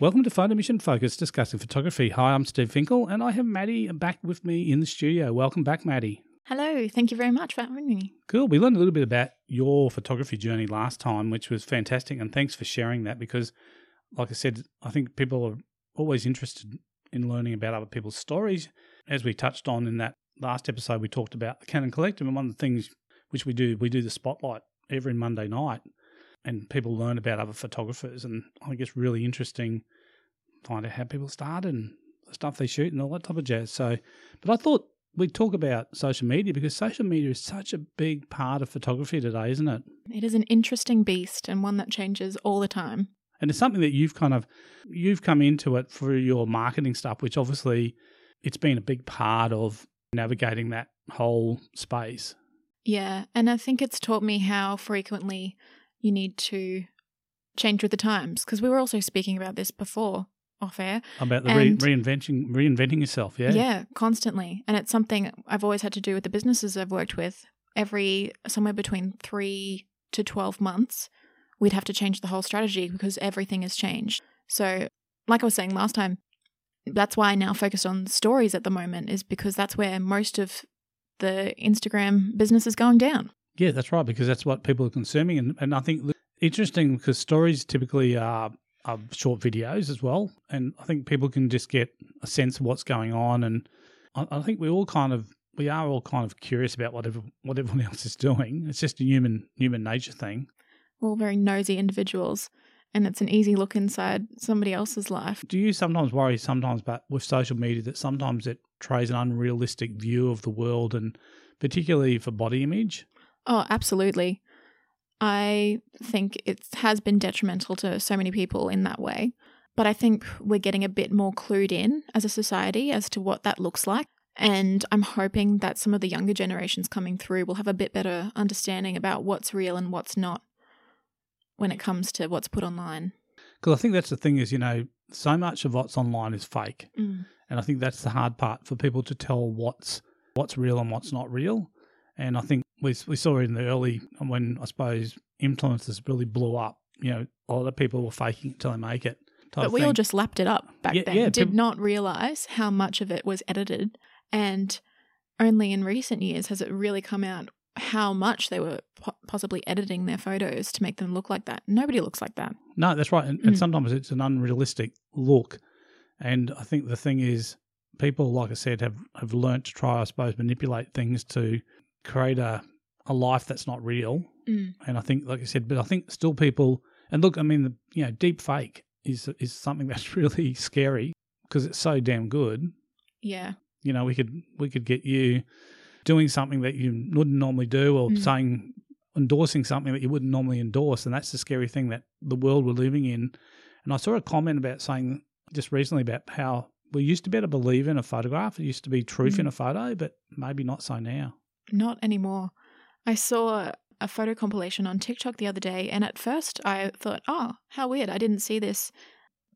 Welcome to Photo Mission Focus, discussing photography. Hi, I'm Steve Finkel, and I have Maddie back with me in the studio. Welcome back, Maddie. Hello, thank you very much for having me. Cool. We learned a little bit about your photography journey last time, which was fantastic, and thanks for sharing that because, like I said, I think people are always interested in learning about other people's stories. As we touched on in that last episode, we talked about the Canon Collective, and one of the things which we do the spotlight every Monday night. And people learn about other photographers, and I think it's really interesting to find out how people start and the stuff they shoot and all that type of jazz. So, but I thought we'd talk about social media because social media is such a big part of photography today, isn't it? It is an interesting beast and one that changes all the time. And it's something that you've come into it through your marketing stuff, which obviously it's been a big part of navigating that whole space. Yeah, and I think it's taught me how frequently you need to change with the times, because we were also speaking about this before off air. About the reinventing yourself, yeah? Yeah, constantly. And it's something I've always had to do with the businesses I've worked with. Every somewhere between 3 to 12 months, we'd have to change the whole strategy because everything has changed. So like I was saying last time, that's why I now focus on stories at the moment, is because that's where most of the Instagram business is going down. Yeah, that's right, because that's what people are consuming. And I think interesting because stories typically are short videos as well. And I think people can just get a sense of what's going on. And I think we are all kind of curious about what everyone else is doing. It's just a human nature thing. We're all very nosy individuals, and it's an easy look inside somebody else's life. Do you sometimes worry but with social media that sometimes it trays an unrealistic view of the world, and particularly for body image? Oh, absolutely. I think it has been detrimental to so many people in that way. But I think we're getting a bit more clued in as a society as to what that looks like. And I'm hoping that some of the younger generations coming through will have a bit better understanding about what's real and what's not when it comes to what's put online. Because I think that's the thing is, so much of what's online is fake. Mm. And I think that's the hard part for people to tell what's real and what's not real. And I think we saw it in the early, when I suppose influencers really blew up, a lot of people were faking it until they make it. But we all just lapped it up back then. Yeah, did not realise how much of it was edited. And only in recent years has it really come out how much they were possibly editing their photos to make them look like that. Nobody looks like that. No, that's right. And sometimes it's an unrealistic look. And I think the thing is people, like I said, have learnt to try, I suppose, manipulate things to create a life that's not real. Mm. And I think, like I said, but I think still people, and look, I mean, deep fake is something that's really scary because it's so damn good. Yeah. We could get you doing something that you wouldn't normally do, or endorsing something that you wouldn't normally endorse. And that's the scary thing that the world we're living in. And I saw a comment about saying just recently about how we used to better believe in a photograph. It used to be truth in a photo, but maybe not so now. Not anymore. I saw a photo compilation on TikTok the other day, and at first I thought, oh, how weird. I didn't see this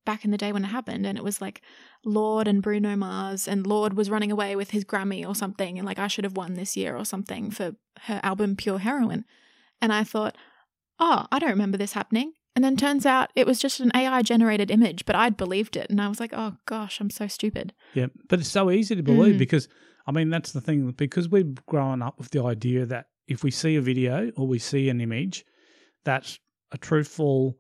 back in the day when it happened. And it was like Lorde and Bruno Mars, and Lorde was running away with his Grammy or something, and like I should have won this year or something for her album Pure Heroine. And I thought, oh, I don't remember this happening. And then turns out it was just an AI-generated image, but I'd believed it. And I was like, oh, gosh, I'm so stupid. Yeah, but it's so easy to believe because, I mean, that's the thing, because we've grown up with the idea that if we see a video or we see an image, that's a truthful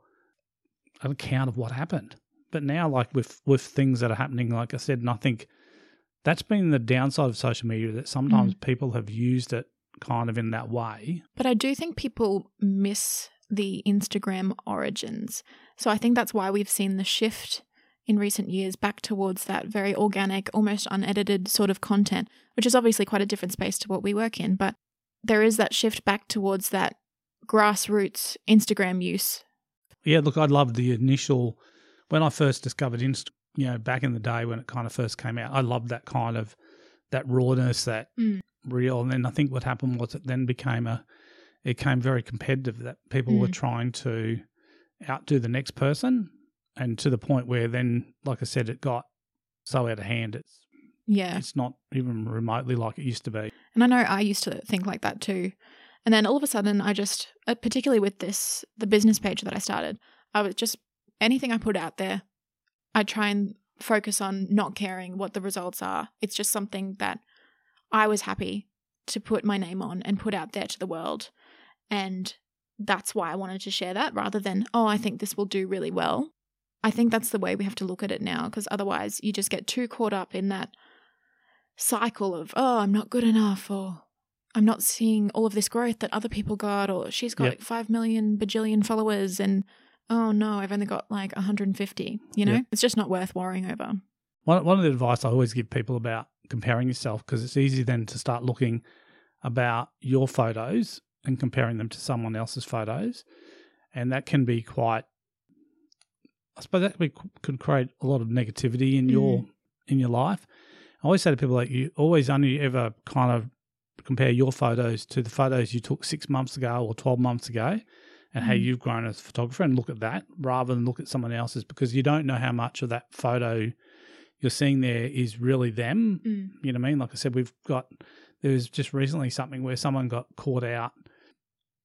account of what happened. But now, like with things that are happening, like I said, and I think that's been the downside of social media, that sometimes people have used it kind of in that way. But I do think people miss the Instagram origins. So I think that's why we've seen the shift in recent years back towards that very organic, almost unedited sort of content, which is obviously quite a different space to what we work in. But there is that shift back towards that grassroots Instagram use. Yeah, look, I loved the initial, when I first discovered Instagram, back in the day when it kind of first came out, I loved that kind of, that rawness, that real. And then I think what happened was it then became it came very competitive, that people were trying to outdo the next person, and to the point where then, like I said, it got so out of hand. It's not even remotely like it used to be. And I know I used to think like that too. And then all of a sudden I just, particularly with the business page that I started, I was just, anything I put out there, I try and focus on not caring what the results are. It's just something that I was happy to put my name on and put out there to the world. And that's why I wanted to share that, rather than, oh, I think this will do really well. I think that's the way we have to look at it now, because otherwise you just get too caught up in that cycle of, oh, I'm not good enough, or I'm not seeing all of this growth that other people got, or she's got 5 million bajillion followers and, oh no, I've only got like 150, you know? Yep. It's just not worth worrying over. One of the advice I always give people about comparing yourself, because it's easy then to start looking about your photos and comparing them to someone else's photos, and that can be quite, I suppose that could create a lot of negativity in your life. I always say to people, like, you always only ever kind of compare your photos to the photos you took 6 months ago or 12 months ago and how you've grown as a photographer, and look at that rather than look at someone else's, because you don't know how much of that photo you're seeing there is really them. Mm. You know what I mean? Like I said, there was just recently something where someone got caught out,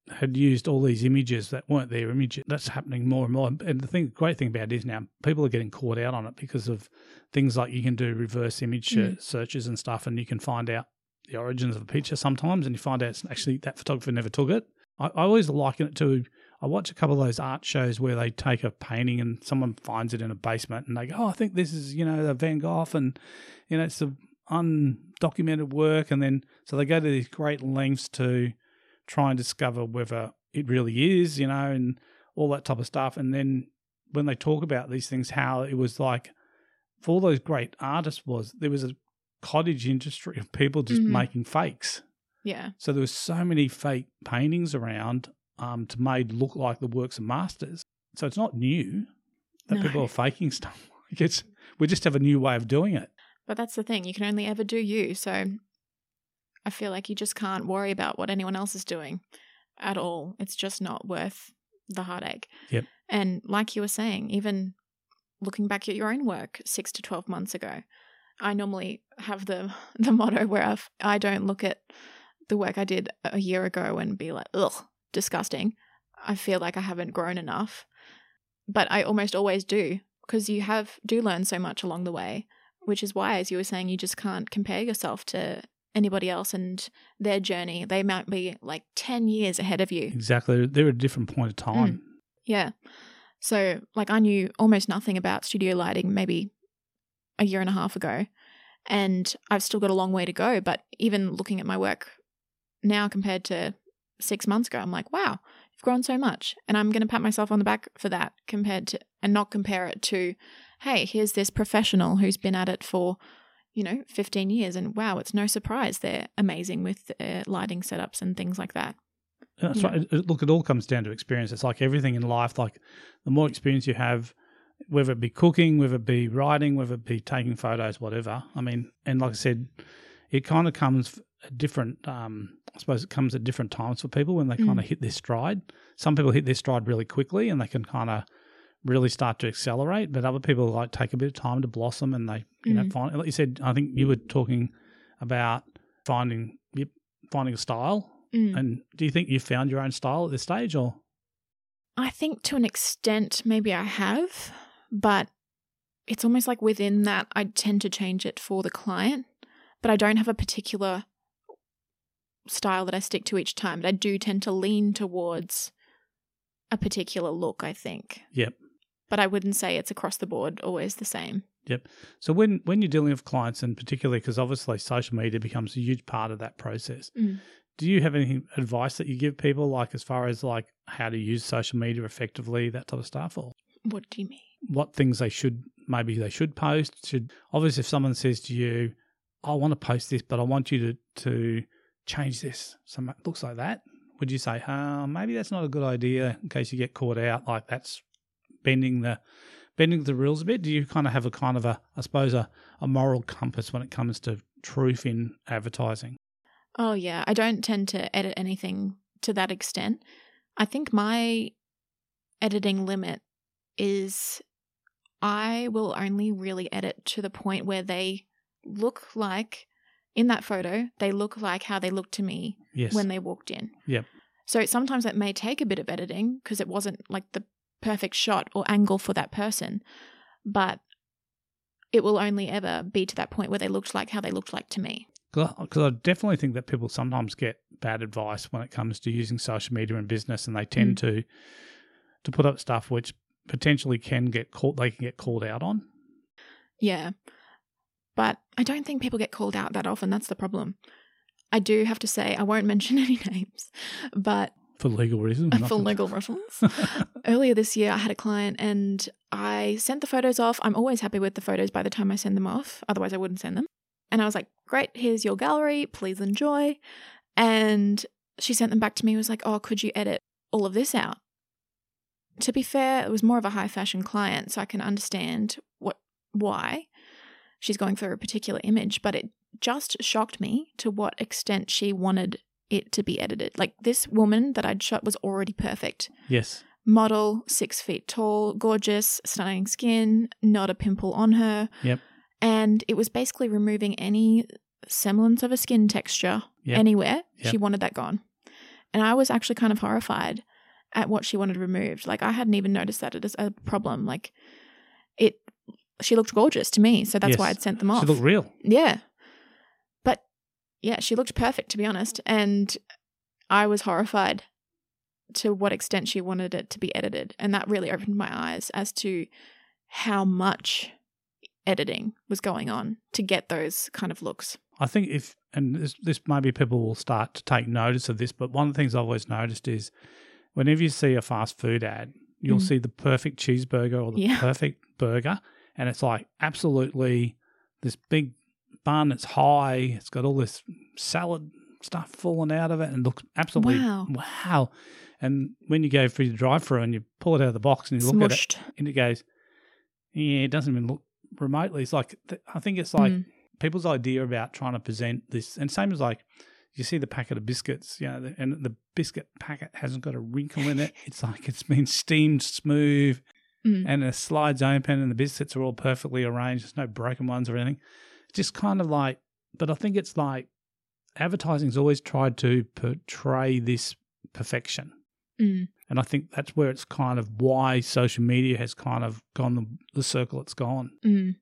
had used all these images that weren't their image. That's happening more and more. And the great thing about it is now people are getting caught out on it because of things like you can do reverse image searches and stuff, and you can find out the origins of a picture sometimes, and you find out it's actually that photographer never took it. I always liken it to, I watch a couple of those art shows where they take a painting and someone finds it in a basement and they go, oh, I think this is, you know, the Van Gogh, and, you know, it's the undocumented work. And then so they go to these great lengths to try and discover whether it really is, you know, and all that type of stuff. And then when they talk about these things, how it was like, for all those great artists, there was a cottage industry of people just making fakes. Yeah. So there was so many fake paintings around to made look like the works of masters. So it's not new that people are faking stuff. We just have a new way of doing it. But that's the thing. You can only ever do you. So I feel like you just can't worry about what anyone else is doing at all. It's just not worth the heartache. Yep. And like you were saying, even looking back at your own work 6 to 12 months ago, I normally have the motto where I don't look at the work I did a year ago and be like, ugh, disgusting. I feel like I haven't grown enough. But I almost always do, because you do learn so much along the way, which is why, as you were saying, you just can't compare yourself to anybody else and their journey. They might be like 10 years ahead of you. Exactly. They're at a different point of time. Mm. Yeah. So like I knew almost nothing about studio lighting maybe a year and a half ago, and I've still got a long way to go. But even looking at my work now compared to 6 months ago, I'm like, wow, you've grown so much. And I'm going to pat myself on the back for that, and not compare it to, hey, here's this professional who's been at it for, you know, 15 years, and wow, it's no surprise they're amazing with lighting setups and things like that. That's right. Look, it all comes down to experience. It's like everything in life, like the more experience you have, whether it be cooking, whether it be writing, whether it be taking photos, whatever. I mean, and like I said, it kind of comes at different, I suppose it comes at different times for people when they kind of hit their stride. Some people hit their stride really quickly and they can kind of really start to accelerate, but other people like take a bit of time to blossom, and they, you know, find, like you said, I think you were talking about finding a style. Mm. And do you think you found your own style at this stage, or? I think to an extent maybe I have, but it's almost like within that I tend to change it for the client, but I don't have a particular style that I stick to each time, but I do tend to lean towards a particular look, I think. Yep. But I wouldn't say it's across the board always the same. Yep. So when you're dealing with clients, and particularly because obviously social media becomes a huge part of that process, do you have any advice that you give people, like as far as like how to use social media effectively, that type of stuff? Or what do you mean? What things they should post? Obviously, if someone says to you, I want to post this, but I want you to change this, so it looks like that. Would you say, maybe that's not a good idea, in case you get caught out, like that's bending the rules a bit? Do you kind of have a moral compass when it comes to truth in advertising? Oh, yeah. I don't tend to edit anything to that extent. I think my editing limit is I will only really edit to the point where they look like, in that photo, they look like how they looked to me when they walked in. Yep. So sometimes that may take a bit of editing because it wasn't like the perfect shot or angle for that person. But it will only ever be to that point where they looked like how they looked like to me. Because I definitely think that people sometimes get bad advice when it comes to using social media in business, and they tend to put up stuff which potentially they can get called out on. Yeah. But I don't think people get called out that often. That's the problem. I do have to say, I won't mention any names, but for legal reasons. For legal reasons. Earlier this year, I had a client and I sent the photos off. I'm always happy with the photos by the time I send them off. Otherwise, I wouldn't send them. And I was like, great, here's your gallery. Please enjoy. And she sent them back to me and was like, oh, could you edit all of this out? To be fair, it was more of a high fashion client, so I can understand why she's going for a particular image. But it just shocked me to what extent she wanted it to be edited. Like, this woman that I'd shot was already perfect. Yes. Model, 6 feet tall, gorgeous, stunning skin, not a pimple on her. Yep. And it was basically removing any semblance of a skin texture anywhere. Yep. She wanted that gone. And I was actually kind of horrified at what she wanted removed. Like, I hadn't even noticed that as a problem. Like, she looked gorgeous to me, so that's why I'd sent them off. She looked real. Yeah. But yeah, she looked perfect, to be honest. And I was horrified to what extent she wanted it to be edited. And that really opened my eyes as to how much editing was going on to get those kind of looks. I think this maybe people will start to take notice of this, but one of the things I've always noticed is whenever you see a fast food ad, you'll see the perfect cheeseburger or the perfect burger, and it's like absolutely this big bun, it's high, it's got all this salad stuff falling out of it and looks absolutely wow. And when you go through the drive-thru and you pull it out of the box and you look at it and it goes, yeah, it doesn't even look remotely. It's like, I think it's like people's idea about trying to present this, and same as like you see the packet of biscuits, you know, and the biscuit packet hasn't got a wrinkle in it. It's like it's been steamed smooth and it slides open and the biscuits are all perfectly arranged. There's no broken ones or anything. Just kind of like, but I think it's like advertising's always tried to portray this perfection. Mm. And I think that's where it's kind of why social media has kind of gone the circle it's gone. Mm.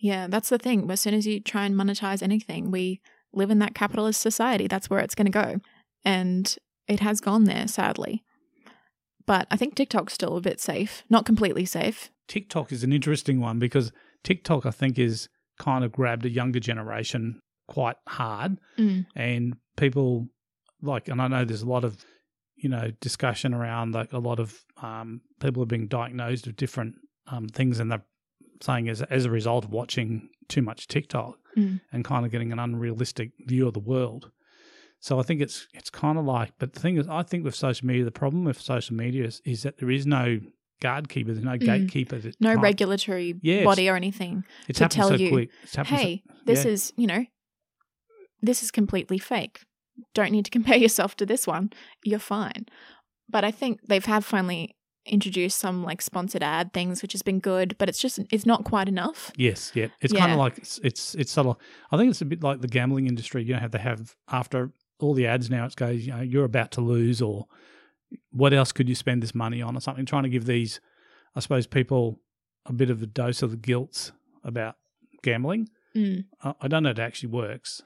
Yeah, that's the thing. As soon as you try and monetize anything, we live in that capitalist society. That's where it's going to go. And it has gone there, sadly. But I think TikTok's still a bit safe, not completely safe. TikTok is an interesting one because TikTok, I think, is kind of grabbed a younger generation quite hard. Mm. And people like, and I know there's a lot of, you know, discussion around like a lot of people are being diagnosed with different things, and they're saying as a result of watching too much TikTok and kind of getting an unrealistic view of the world. So I think it's kind of like, but the thing is, I think with social media, the problem with social media is that there is no gatekeeper, there's no gatekeeper. No regulatory body or anything to tell you, hey, this is, you know, this is completely fake. Don't need to compare yourself to this one. You're fine. But I think they've finally introduced some like sponsored ad things, which has been good, but it's not quite enough. Yes, yeah. It's kind of like it's subtle. I think it's a bit like the gambling industry. You don't have to have, after all the ads now, it goes, you know, you're about to lose, or what else could you spend this money on or something, trying to give these, I suppose, people a bit of a dose of the guilt about gambling. Mm. I don't know if it actually works.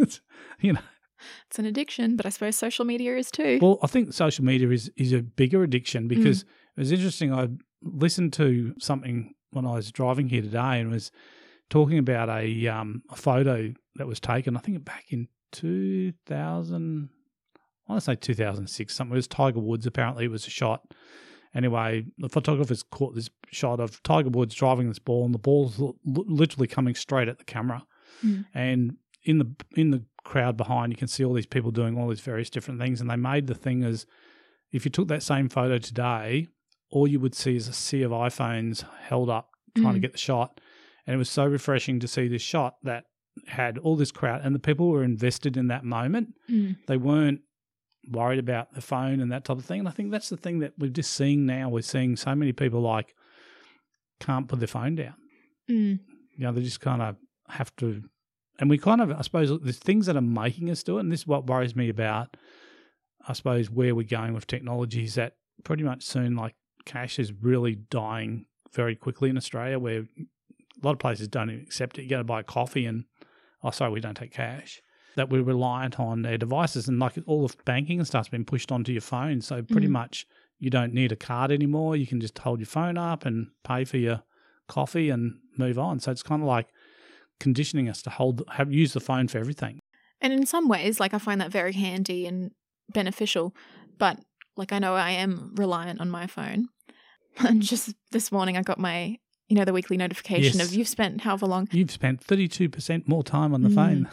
It's, you know, it's an addiction, but I suppose social media is too. Well, I think social media is a bigger addiction because it was interesting. I listened to something when I was driving here today and was talking about a photo that was taken, I think back in 2000, I want to say 2006, something. It was Tiger Woods, apparently it was a shot. Anyway, the photographer's caught this shot of Tiger Woods driving this ball, and the ball's literally coming straight at the camera. Mm. And in the crowd behind, you can see all these people doing all these various different things, and they made the thing as if you took that same photo today, all you would see is a sea of iPhones held up trying to get the shot. And it was so refreshing to see this shot that had all this crowd, and the people were invested in that moment. Mm. They weren't worried about the phone and that type of thing. And I think that's the thing that we're just seeing now. We're seeing so many people like can't put their phone down. Mm. You know, they just kind of have to. And we kind of, I suppose, there's things that are making us do it, and this is what worries me about, I suppose, where we're going with technology, is that pretty much soon, like, cash is really dying very quickly in Australia, where a lot of places don't even accept it. You go to buy a coffee and, oh, sorry, we don't take cash. That we're reliant on their devices, and like all the banking and stuff's been pushed onto your phone. So pretty much you don't need a card anymore. You can just hold your phone up and pay for your coffee and move on. So it's kind of like conditioning us to use the phone for everything. And in some ways, like I find that very handy and beneficial, but like I know I am reliant on my phone. And just this morning I got my, you know, the weekly notification of you've spent however long. You've spent 32% more time on the phone.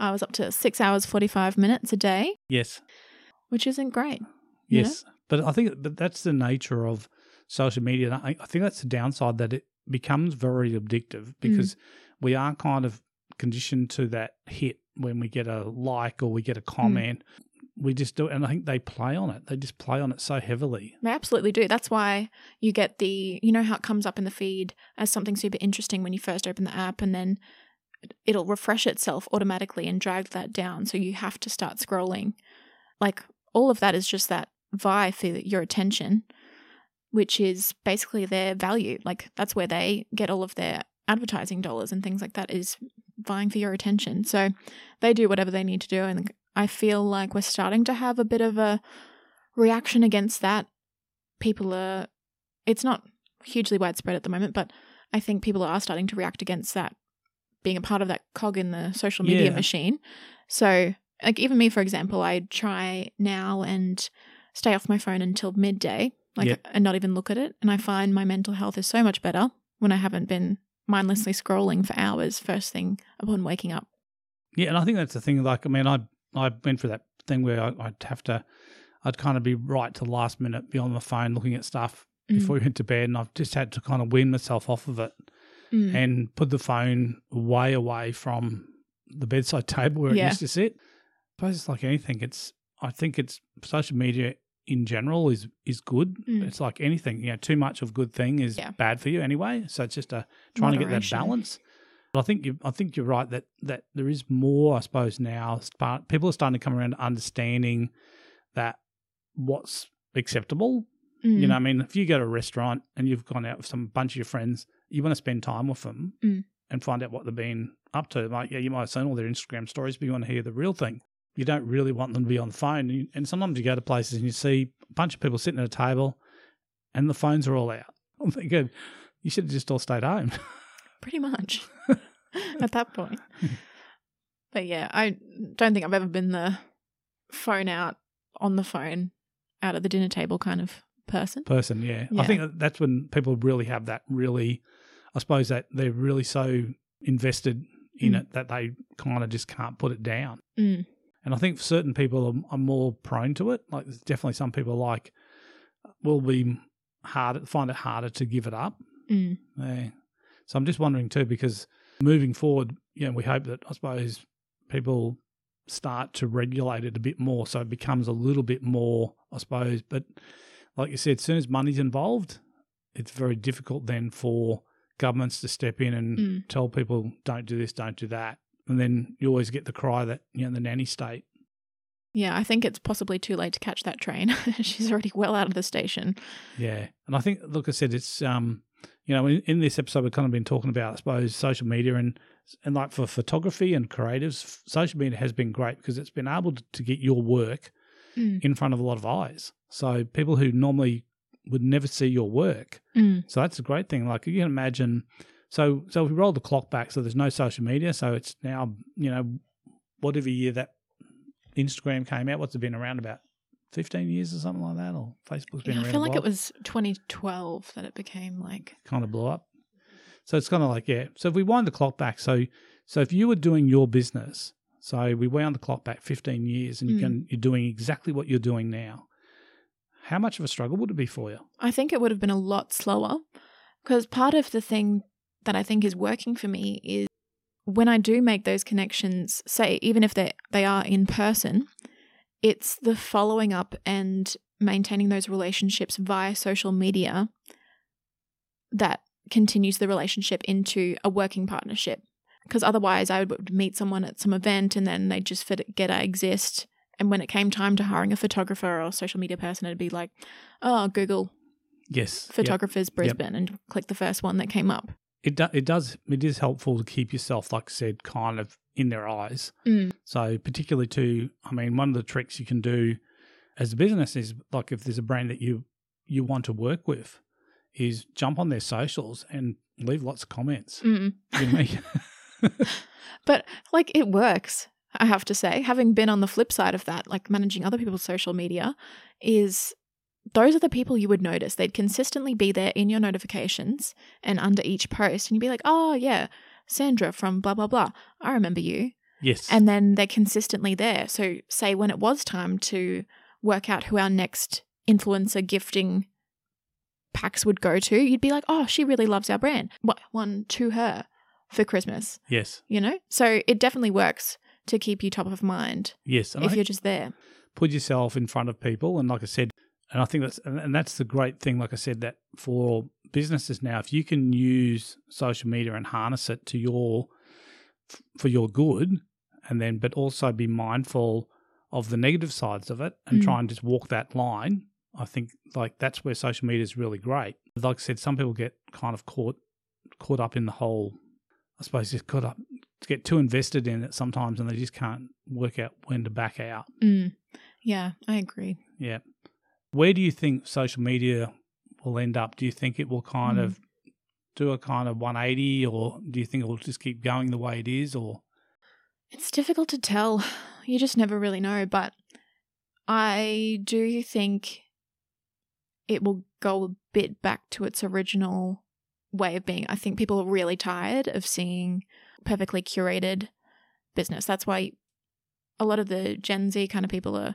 I was up to 6 hours, 45 minutes a day. Yes. Which isn't great. Yes. You know? But I think that's the nature of social media. And I think that's the downside, that it becomes very addictive because we are kind of conditioned to that hit when we get a like or we get a comment. We just do it. And I think they play on it. They just play on it so heavily. They absolutely do. That's why you get the, you know, how it comes up in the feed as something super interesting when you first open the app, and then it'll refresh itself automatically and drag that down. So you have to start scrolling. Like all of that is just that vie for your attention, which is basically their value. Like that's where they get all of their advertising dollars and things like that, is vying for your attention. So they do whatever they need to do. And I feel like we're starting to have a bit of a reaction against that. It's not hugely widespread at the moment, but I think people are starting to react against that being a part of that cog in the social media machine. So like even me, for example, I try now and stay off my phone until midday, like and not even look at it. And I find my mental health is so much better when I haven't been mindlessly scrolling for hours first thing upon waking up. Yeah, and I think that's the thing. Like, I mean, I went through that thing where I'd kind of be right to the last minute, be on my phone looking at stuff before we went to bed, and I've just had to kind of wean myself off of it. And put the phone way away from the bedside table where it used to sit. I suppose it's like anything. I think social media in general is good. It's like anything. You know, too much of a good thing is bad for you anyway. So it's just trying moderation. To get that balance. But I think you're right that there is more. I suppose now people are starting to come around to understanding that what's acceptable. You know, I mean, if you go to a restaurant and you've gone out with some bunch of your friends, you want to spend time with them and find out what they've been up to. Like, yeah, you might have seen all their Instagram stories, but you want to hear the real thing. You don't really want them to be on the phone. And sometimes you go to places and you see a bunch of people sitting at a table and the phones are all out. I'm thinking, you should have just all stayed home. Pretty much at that point. But, yeah, I don't think I've ever been the phone out on the phone out at the dinner table kind of person. Yeah. I think that's when people really have that I suppose that they're really so invested in it that they kind of just can't put it down. And I think certain people are more prone to it. Like there's definitely some people like will be find it harder to give it up. Yeah. So I'm just wondering too, because moving forward, you know, we hope that I suppose people start to regulate it a bit more, so it becomes a little bit more, I suppose. But like you said, as soon as money's involved, it's very difficult then for governments to step in and tell people, don't do this, don't do that. And then you always get the cry that, you know, the nanny state. Yeah, I think it's possibly too late to catch that train. She's already well out of the station. Yeah. And I think, like I said, it's, you know, in this episode we've kind of been talking about, I suppose, social media and like for photography and creatives, social media has been great because it's been able to get your work in front of a lot of eyes. So people who normally would never see your work. So that's a great thing. Like you can imagine, so if we roll the clock back, so there's no social media, so it's now, you know, whatever year that Instagram came out, what's it been around about? 15 years or something like that, or Facebook's been around. I feel like it was 2012 that it became like. Kind of blew up. So it's kind of like, yeah. So if we wind the clock back, so if you were doing your business, so we wound the clock back 15 years and you're doing exactly what you're doing now. How much of a struggle would it be for you? I think it would have been a lot slower, because part of the thing that I think is working for me is when I do make those connections, say even if they are in person, it's the following up and maintaining those relationships via social media that continues the relationship into a working partnership. Because otherwise I would meet someone at some event and then they just forget I exist. And when it came time to hiring a photographer or a social media person, it'd be like, oh, Google photographers Brisbane and click the first one that came up. it is helpful to keep yourself, like I said, kind of in their eyes. Mm. So particularly too, I mean, one of the tricks you can do as a business is, like, if there's a brand that you want to work with, is jump on their socials and leave lots of comments. Mm. You know? But, like, it works, I have to say. Having been on the flip side of that, like managing other people's social media, is those are the people you would notice. They'd consistently be there in your notifications and under each post, and you'd be like, oh yeah, Sandra from blah, blah, blah. I remember you. Yes. And then they're consistently there. So say when it was time to work out who our next influencer gifting packs would go to, you'd be like, oh, she really loves our brand. What one to her for Christmas? Yes. You know? So it definitely works to keep you top of mind. Yes. If you're just there. Put yourself in front of people. And like I said, and I think that's the great thing, like I said, that for businesses now, if you can use social media and harness it to for your good, and then but also be mindful of the negative sides of it and try and just walk that line, I think, like, that's where social media is really great. Like I said, some people get kind of caught up in the whole, I suppose, just caught up, get too invested in it sometimes, and they just can't work out when to back out. Mm. Yeah, I agree. Yeah. Where do you think social media will end up? Do you think it will kind of do a kind of 180, or do you think it will just keep going the way it is? Or it's difficult to tell. You just never really know. But I do think it will go a bit back to its original way of being. I think people are really tired of seeing perfectly curated business. That's why a lot of the Gen Z kind of people are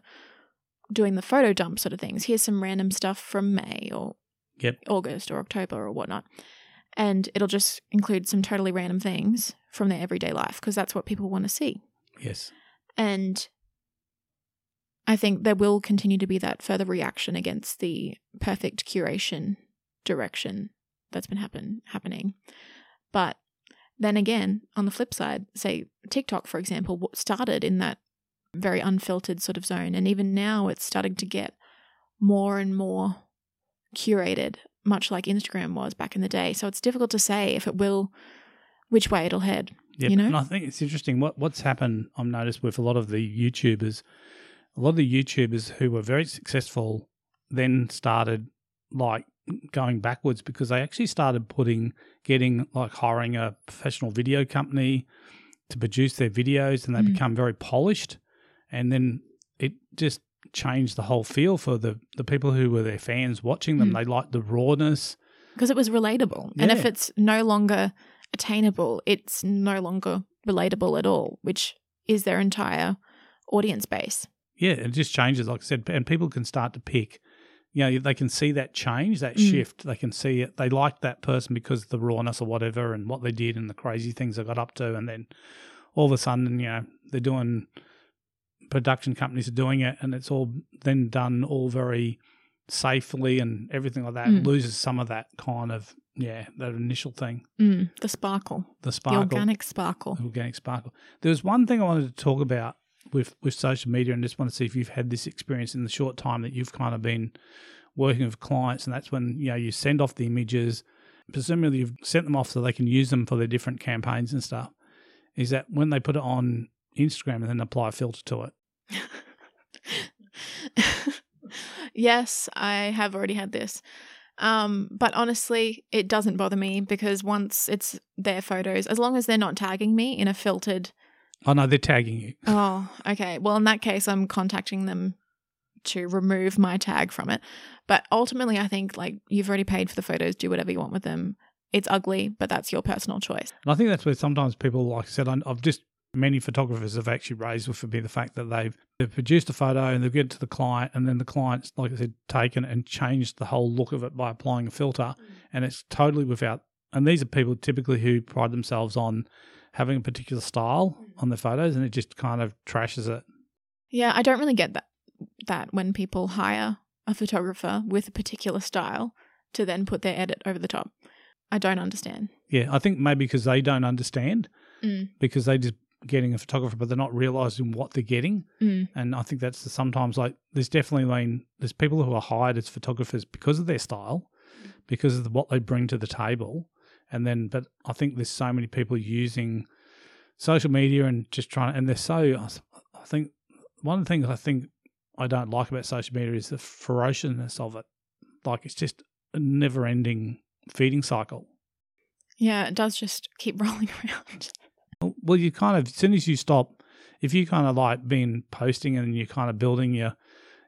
doing the photo dump sort of things. Here's some random stuff from May or August or October or whatnot. And it'll just include some totally random things from their everyday life, because that's what people want to see. Yes. And I think there will continue to be that further reaction against the perfect curation direction that's been happening. But then again, on the flip side, say TikTok, for example, started in that very unfiltered sort of zone. And even now it's starting to get more and more curated, much like Instagram was back in the day. So it's difficult to say if it will, which way it'll head, you know? And I think it's interesting what's happened, I've noticed, with a lot of the YouTubers who were very successful then started, like, going backwards, because they actually started hiring a professional video company to produce their videos, and they become very polished. And then it just changed the whole feel for the people who were their fans watching them. They liked the rawness. Because it was relatable. Yeah. And if it's no longer attainable, it's no longer relatable at all, which is their entire audience base. Yeah, it just changes, like I said, and people can start to pick. You know, they can see that change, that shift. They can see it. They like that person because of the rawness or whatever, and what they did and the crazy things they got up to. And then all of a sudden, you know, they're doing, production companies are doing it, and it's all then done all very safely and everything like that. It loses some of that kind of, that initial thing. The sparkle. The organic sparkle. There was one thing I wanted to talk about with social media, and just want to see if you've had this experience in the short time that you've kind of been working with clients, and that's when, you know, you send off the images, presumably you've sent them off so they can use them for their different campaigns and stuff, is that when they put it on Instagram and then apply a filter to it. Yes, I have already had this. But honestly, it doesn't bother me, because once it's their photos, as long as they're not tagging me in a filtered... Oh, no, they're tagging you. Oh, okay. Well, in that case, I'm contacting them to remove my tag from it. But ultimately, I think, like, you've already paid for the photos. Do whatever you want with them. It's ugly, but that's your personal choice. And I think that's where sometimes people, like I said, many photographers have actually raised with me the fact that they've produced a photo and they've given it to the client, and then the client's, like I said, taken and changed the whole look of it by applying a filter. And it's totally without... And these are people typically who pride themselves on having a particular style on the photos, and it just kind of trashes it. Yeah, I don't really get that when people hire a photographer with a particular style to then put their edit over the top. I don't understand. Yeah, I think maybe because they don't understand, because they're just getting a photographer, but they're not realising what they're getting. And I think that's sometimes, like, there's definitely there's people who are hired as photographers because of their style, because of what they bring to the table. And then, but I think there's so many people using social media and just trying to, and they're so, I think one of the things I think I don't like about social media is the ferociousness of it. Like, it's just a never ending feeding cycle. Yeah, it does just keep rolling around. Well, you kind of, as soon as you stop, if you kind of like been posting and you're kind of building your,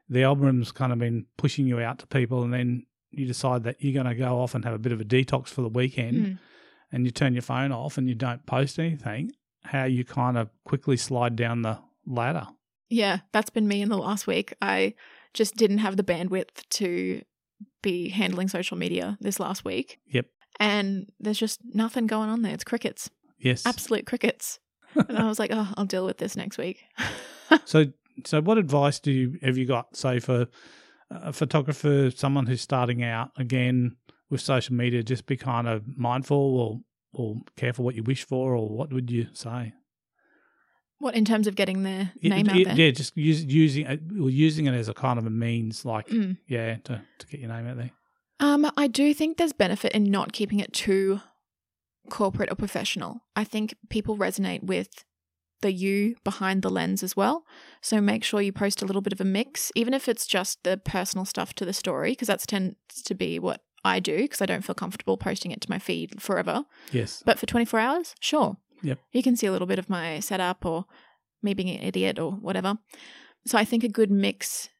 the algorithm's kind of been pushing you out to people, and then you decide that you're going to go off and have a bit of a detox for the weekend, and you turn your phone off and you don't post anything, how you kind of quickly slide down the ladder. Yeah, that's been me in the last week. I just didn't have the bandwidth to be handling social media this last week. Yep. And there's just nothing going on there. It's crickets. Yes. Absolute crickets. And I was like, oh, I'll deal with this next week. So what advice have you got, say, for a photographer, someone who's starting out, again, with social media? Just be kind of mindful or careful what you wish for, or what would you say? What, in terms of getting their name out there? Yeah, just using it as a kind of a means, like, to get your name out there. I do think there's benefit in not keeping it too corporate or professional. I think people resonate with the you behind the lens as well. So make sure you post a little bit of a mix, even if it's just the personal stuff to the story, because that tends to be what I do, because I don't feel comfortable posting it to my feed forever. Yes. But for 24 hours, sure. Yep. You can see a little bit of my setup, or me being an idiot, or whatever. So I think a good mix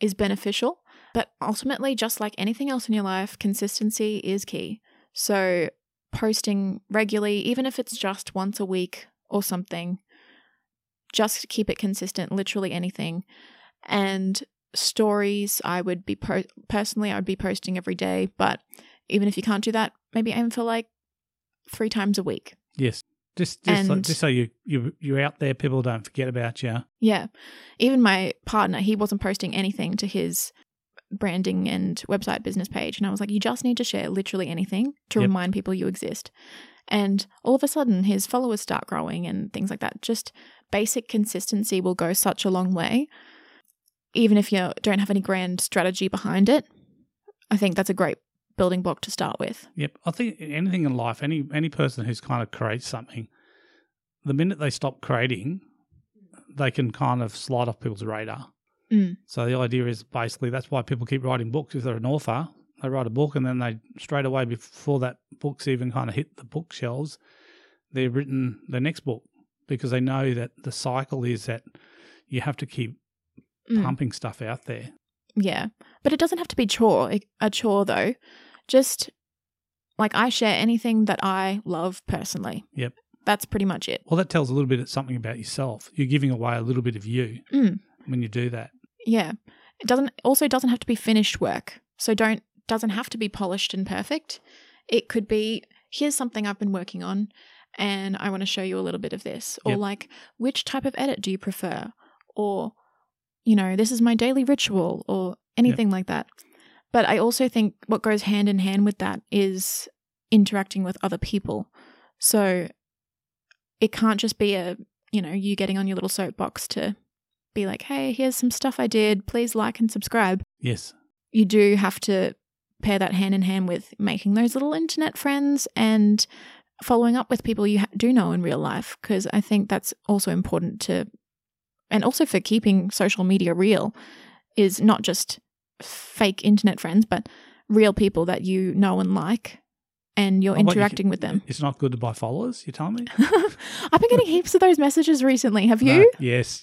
is beneficial. But ultimately, just like anything else in your life, consistency is key. So posting regularly, even if it's just once a week or something, just keep it consistent, literally anything. And stories, I would be personally, I would be posting every day. But even if you can't do that, maybe aim for like 3 times a week. Yes. Just so you're out there, people don't forget about you. Yeah. Even my partner, he wasn't posting anything to his branding and website business page. And I was like, you just need to share literally anything to remind people you exist. And all of a sudden his followers start growing and things like that. Just basic consistency will go such a long way. Even if you don't have any grand strategy behind it, I think that's a great building block to start with. Yep. I think anything in life, any person who's kind of creates something, the minute they stop creating, they can kind of slide off people's radar. So the idea is basically that's why people keep writing books. If they're an author, they write a book and then they straight away, before that book's even kind of hit the bookshelves, they've written their next book, because they know that the cycle is that you have to keep pumping stuff out there. Yeah. But it doesn't have to be a chore though. Just like, I share anything that I love personally. Yep. That's pretty much it. Well, that tells a little bit of something about yourself. You're giving away a little bit of you when you do that. Yeah. It doesn't have to be finished work. So doesn't have to be polished and perfect. It could be, here's something I've been working on and I want to show you a little bit of this. Or like, which type of edit do you prefer? Or, you know, this is my daily ritual, or anything like that. But I also think what goes hand in hand with that is interacting with other people. So it can't just be you getting on your little soapbox to be like, hey, here's some stuff I did. Please like and subscribe. Yes. You do have to pair that hand in hand with making those little internet friends and following up with people you do know in real life, because I think that's also important and also for keeping social media real is not just fake internet friends, but real people that you know and like, and you're interacting with them. It's not good to buy followers, you're telling me? I've been getting heaps of those messages recently. Have you? No, yes.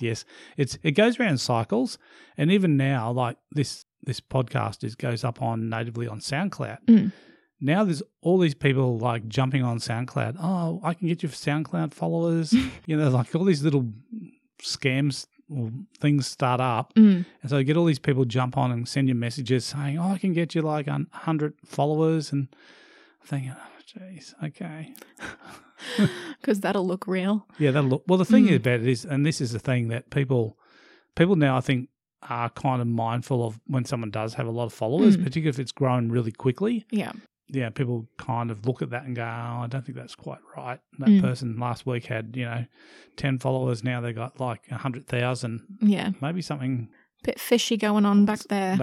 It goes around cycles, and even now, like this podcast goes up on natively on SoundCloud. Now there's all these people like jumping on SoundCloud. Oh, I can get you SoundCloud followers. Like all these little scams. Or things start up, and so you get all these people jump on and send you messages saying, "Oh, I can get you like 100 followers," and I'm thinking, "Oh, geez, okay," because that'll look real. Yeah, that'll look. Well, the thing about it is, and this is the thing that people now I think are kind of mindful of when someone does have a lot of followers, particularly if it's grown really quickly. Yeah, yeah. People kind of look at that and go, "Oh, I don't think that's quite right." That person last week had, 10 followers. Now they got like 100,000. Yeah, maybe something bit fishy going on back there.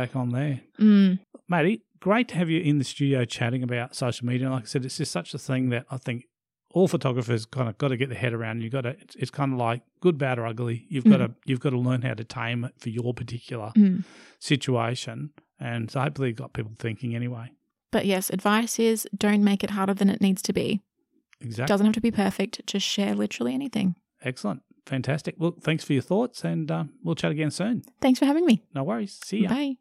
Maddie, great to have you in the studio chatting about social media. Like I said, it's just such a thing that I think all photographers kind of got to get their head around. It's kind of like good, bad, or ugly. You've got to learn how to tame it for your particular situation. And so hopefully it got people thinking anyway. But yes, advice is don't make it harder than it needs to be. Exactly. It doesn't have to be perfect. Just share literally anything. Excellent. Fantastic. Well, thanks for your thoughts, and we'll chat again soon. Thanks for having me. No worries. See ya. Bye.